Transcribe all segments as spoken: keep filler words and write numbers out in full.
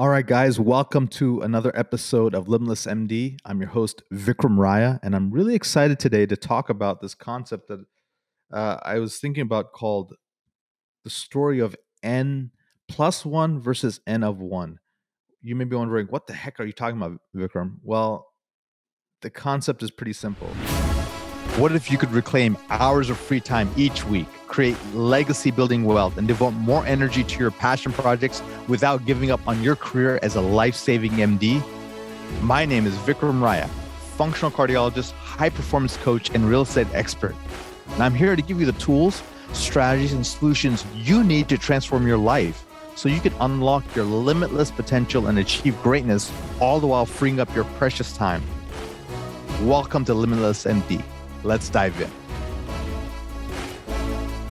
All right, guys, welcome to another episode of Limitless M D. I'm your host, Vikram Raya, and I'm really excited today to talk about this concept that uh, I was thinking about called the story of N plus one versus N of one. You may be wondering, what the heck are you talking about, Vikram? Well, the concept is pretty simple. What if you could reclaim hours of free time each week, create legacy building wealth, and devote more energy to your passion projects without giving up on your career as a life-saving M D? My name is Vikram Raya, functional cardiologist, high-performance coach, and real estate expert. And I'm here to give you the tools, strategies, and solutions you need to transform your life so you can unlock your limitless potential and achieve greatness, all the while freeing up your precious time. Welcome to Limitless M D. Let's dive in.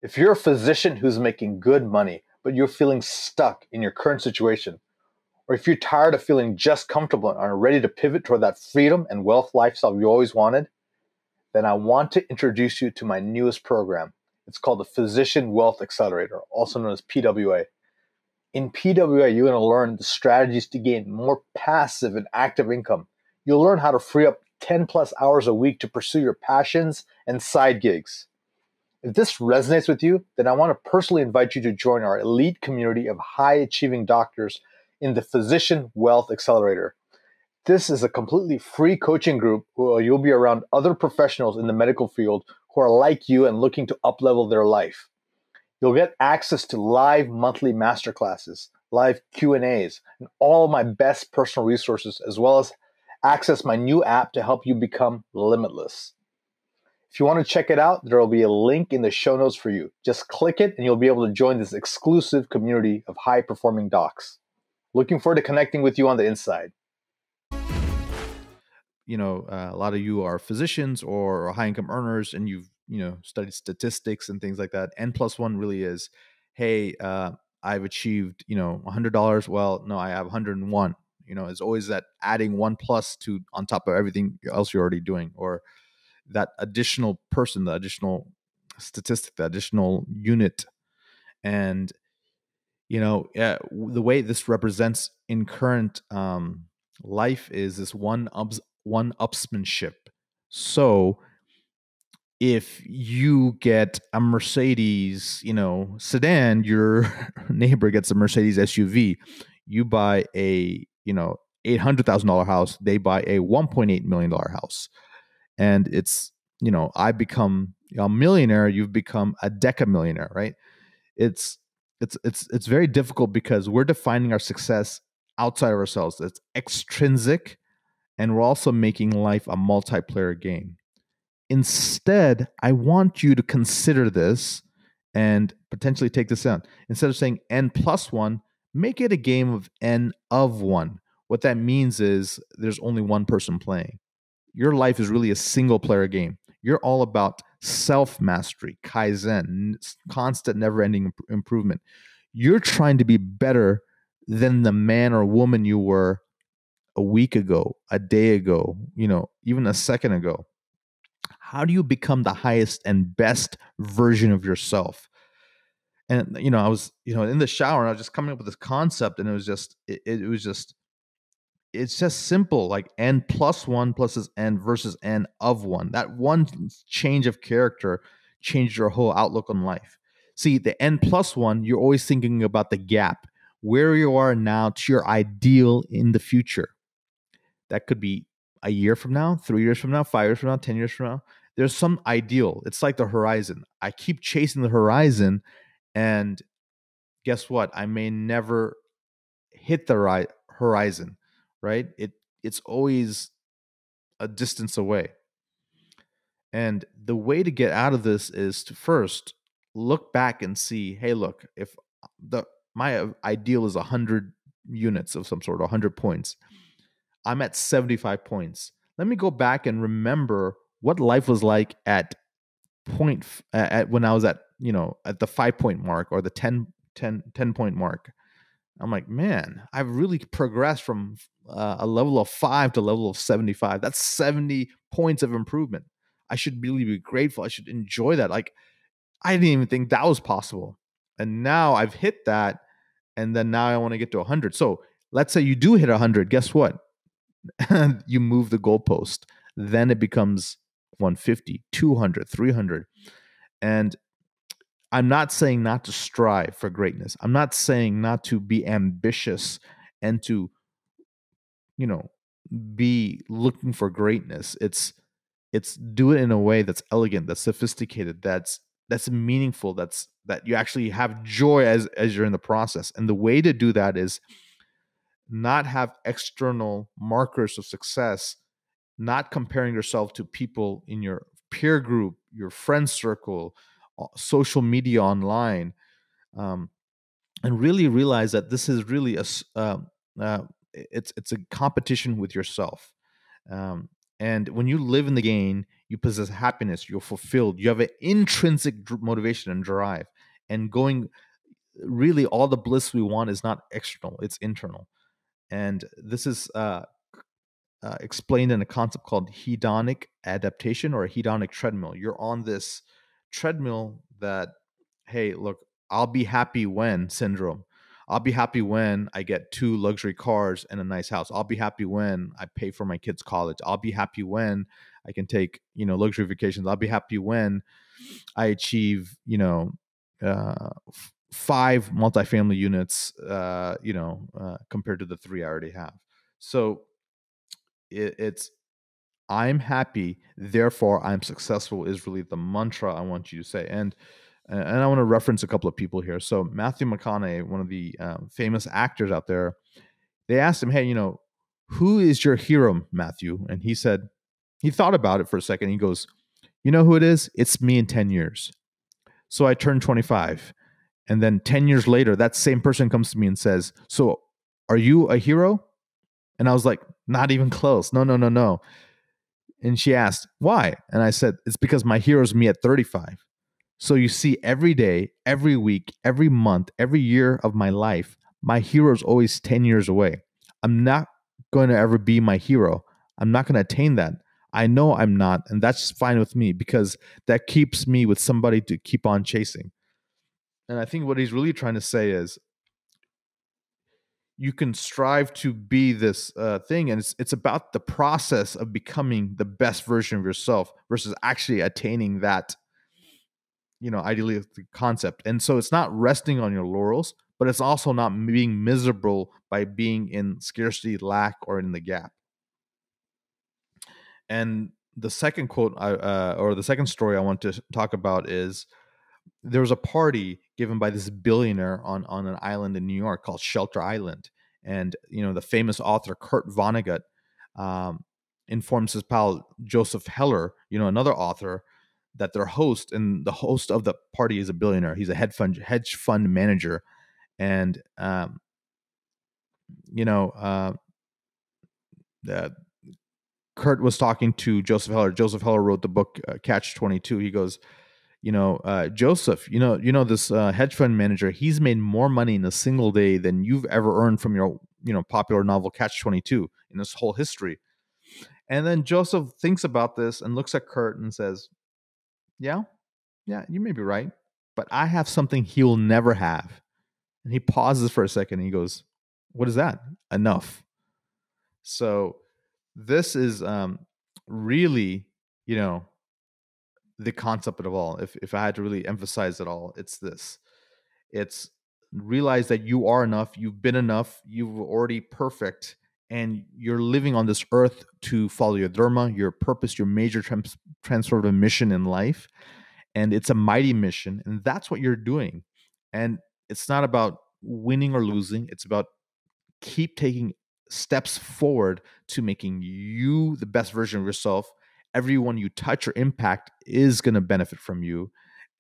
If you're a physician who's making good money, but you're feeling stuck in your current situation, or if you're tired of feeling just comfortable and are ready to pivot toward that freedom and wealth lifestyle you always wanted, then I want to introduce you to my newest program. It's called the Physician Wealth Accelerator, also known as P W A. In P W A, you're going to learn the strategies to gain more passive and active income. You'll learn how to free up ten plus hours a week to pursue your passions and side gigs. If this resonates with you, then I want to personally invite you to join our elite community of high-achieving doctors in the Physician Wealth Accelerator. This is a completely free coaching group where you'll be around other professionals in the medical field who are like you and looking to uplevel their life. You'll get access to live monthly masterclasses, live Q and A's, and all my best personal resources, as well as access my new app to help you become limitless. If you want to check it out, there will be a link in the show notes for you. Just click it and you'll be able to join this exclusive community of high-performing docs. Looking forward to connecting with you on the inside. You know, uh, a lot of you are physicians or high-income earners, and you've, you know, studied statistics and things like that. N plus one really is, hey, uh, I've achieved, you know, one hundred dollars. Well, no, I have one hundred one. You know, it's always that adding one plus to on top of everything else you're already doing, or that additional person, the additional statistic, the additional unit. And, you know, yeah, the way this represents in current um, life is this one ups, one upsmanship. So if you get a Mercedes, you know, sedan, your neighbor gets a Mercedes S U V. You buy a you know, eight hundred thousand dollars house, they buy a one point eight million dollars house. And it's, you know, I become a millionaire, you've become a decamillionaire, right? It's, it's, it's, it's very difficult because we're defining our success outside of ourselves. It's extrinsic. And we're also making life a multiplayer game. Instead, I want you to consider this and potentially take this out. Instead of saying N plus one, make it a game of N of one. What that means is there's only one person playing. Your life is really a single player game. You're all about self-mastery, kaizen, constant never-ending improvement. You're trying to be better than the man or woman you were a week ago, a day ago, you know, even a second ago. How do you become the highest and best version of yourself? And, you know, I was, you know, in the shower and I was just coming up with this concept, and it was just, it, it was just, it's just simple, like N plus one plus is N versus N of one. That one change of character changed your whole outlook on life. See, the N plus one, you're always thinking about the gap, where you are now to your ideal in the future. That could be a year from now, three years from now, five years from now, ten years from now. There's some ideal. It's like the horizon. I keep chasing the horizon. And guess what? I may never hit the ri- horizon, right? It It's always a distance away. And the way to get out of this is to first look back and see, hey, look, if the my ideal is one hundred units of some sort, one hundred points, I'm at seventy-five points. Let me go back and remember what life was like at point at when I was at, you know, at the five point mark or the ten point mark. I'm like, man, I've really progressed from uh, a level of five to a level of seventy-five. That's seventy points of improvement. I should really be grateful. I should enjoy that. Like, I didn't even think that was possible. And now I've hit that. And then now I want to get to one hundred. So Let's say you do hit one hundred. Guess what? You move the goalpost. Then it becomes one fifty, two hundred, three hundred. And I'm not saying not to strive for greatness. I'm not saying not to be ambitious and to, you know, be looking for greatness. It's it's do it in a way that's elegant, that's sophisticated, that's that's meaningful, that's that you actually have joy as as you're in the process. And the way to do that is not have external markers of success, not comparing yourself to people in your peer group, your friend circle, social media, online, um, and really realize that this is really a uh, uh, it's it's a competition with yourself. Um, and when you live in the game, you possess happiness. You're fulfilled. You have an intrinsic motivation and drive. And going, really, all the bliss we want is not external; it's internal. And this is uh, uh, explained in a concept called hedonic adaptation or a hedonic treadmill. You're on this treadmill that, hey, look, I'll be happy when syndrome. I'll be happy when I get two luxury cars and a nice house. I'll be happy when I pay for my kids' college. I'll be happy when I can take, you know, luxury vacations. I'll be happy when I achieve, you know, uh, five multifamily units, uh, you know, uh, compared to the three I already have. So it, it's, I'm happy, therefore I'm successful is really the mantra I want you to say. And and I want to reference a couple of people here. So Matthew McConaughey, one of the um, famous actors out there, they asked him, hey, you know, who is your hero, Matthew? And he said, he thought about it for a second. He goes, you know who it is? It's me in ten years. So I turned twenty-five. And then ten years later, that same person comes to me and says, so are you a hero? And I was like, not even close. No, no, no, no. And she asked, why? And I said, it's because my hero is me at thirty-five. So you see, every day, every week, every month, every year of my life, my hero is always ten years away. I'm not going to ever be my hero. I'm not going to attain that. I know I'm not. And that's fine with me because that keeps me with somebody to keep on chasing. And I think what he's really trying to say is you can strive to be this uh, thing, and it's it's about the process of becoming the best version of yourself versus actually attaining that, you know, idealistic concept. And so it's not resting on your laurels, but it's also not being miserable by being in scarcity, lack, or in the gap. And the second quote, I, uh, or the second story I want to talk about is there was a party given by this billionaire on, on an island in New York called Shelter Island. And, you know, the famous author Kurt Vonnegut um, informs his pal Joseph Heller, you know, another author, that their host, and the host of the party is a billionaire. He's a hedge fund, hedge fund manager. And, um, you know, uh, uh, Kurt was talking to Joseph Heller. Joseph Heller wrote the book uh, Catch twenty-two. He goes, you know, uh, Joseph, you know, you know, this uh, hedge fund manager, he's made more money in a single day than you've ever earned from your, you know, popular novel Catch twenty-two in this whole history. And then Joseph thinks about this and looks at Kurt and says, yeah, yeah, you may be right, but I have something he'll never have. And he pauses for a second and he goes, what is that? Enough. So this is um, really, you know, the concept of it all. If if I had to really emphasize it all, it's this. It's realize that you are enough, you've been enough, you've already perfect, and you're living on this earth to follow your dharma, your purpose, your major trans- transformative mission in life. And it's a mighty mission, and that's what you're doing. And it's not about winning or losing. It's about keep taking steps forward to making you the best version of yourself. Everyone you touch or impact is going to benefit from you,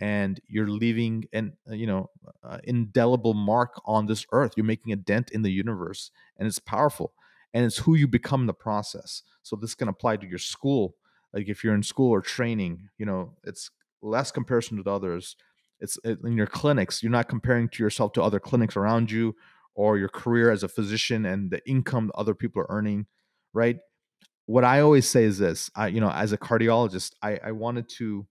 and you're leaving an you know uh, indelible mark on this earth. You're making a dent in the universe, and it's powerful. And it's who you become in the process. So this can apply to your school. Like if you're in school or training, you know, it's less comparison with others. It's in your clinics. You're not comparing to yourself to other clinics around you, or your career as a physician and the income other people are earning, right? What I always say is this, I, you know, as a cardiologist, I, I wanted to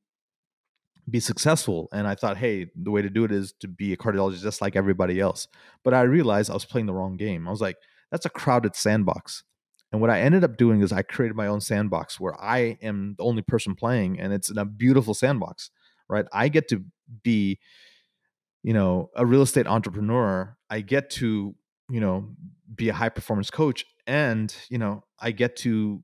be successful. And I thought, hey, the way to do it is to be a cardiologist just like everybody else. But I realized I was playing the wrong game. I was like, that's a crowded sandbox. And what I ended up doing is I created my own sandbox where I am the only person playing, and it's in a beautiful sandbox, right? I get to be, you know, a real estate entrepreneur. I get to, you know, be a high performance coach, and, you know, I get to,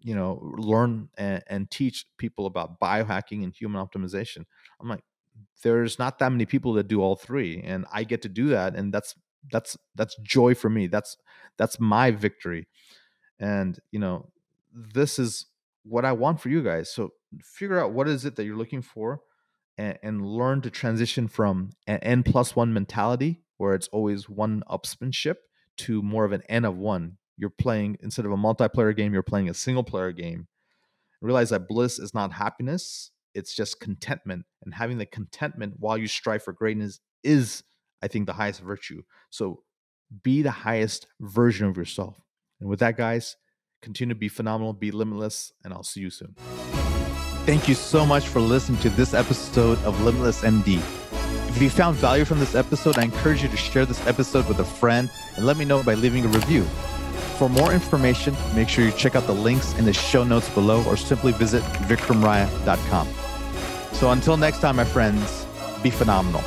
you know, learn and, and teach people about biohacking and human optimization. I'm like, there's not that many people that do all three, and I get to do that. And that's, that's, that's joy for me. That's, that's my victory. And, you know, this is what I want for you guys. So figure out what is it that you're looking for, and, and learn to transition from an N plus one mentality where it's always one upsmanship to more of an N of one. You're playing, instead of a multiplayer game, you're playing a single player game. Realize that bliss is not happiness. It's just contentment. And having the contentment while you strive for greatness is, I think, the highest virtue. So be the highest version of yourself. And with that, guys, continue to be phenomenal, be limitless, and I'll see you soon. Thank you so much for listening to this episode of Limitless M D. If you found value from this episode, I encourage you to share this episode with a friend and let me know by leaving a review. For more information, make sure you check out the links in the show notes below, or simply visit vikram raya dot com. So until next time, my friends, be phenomenal.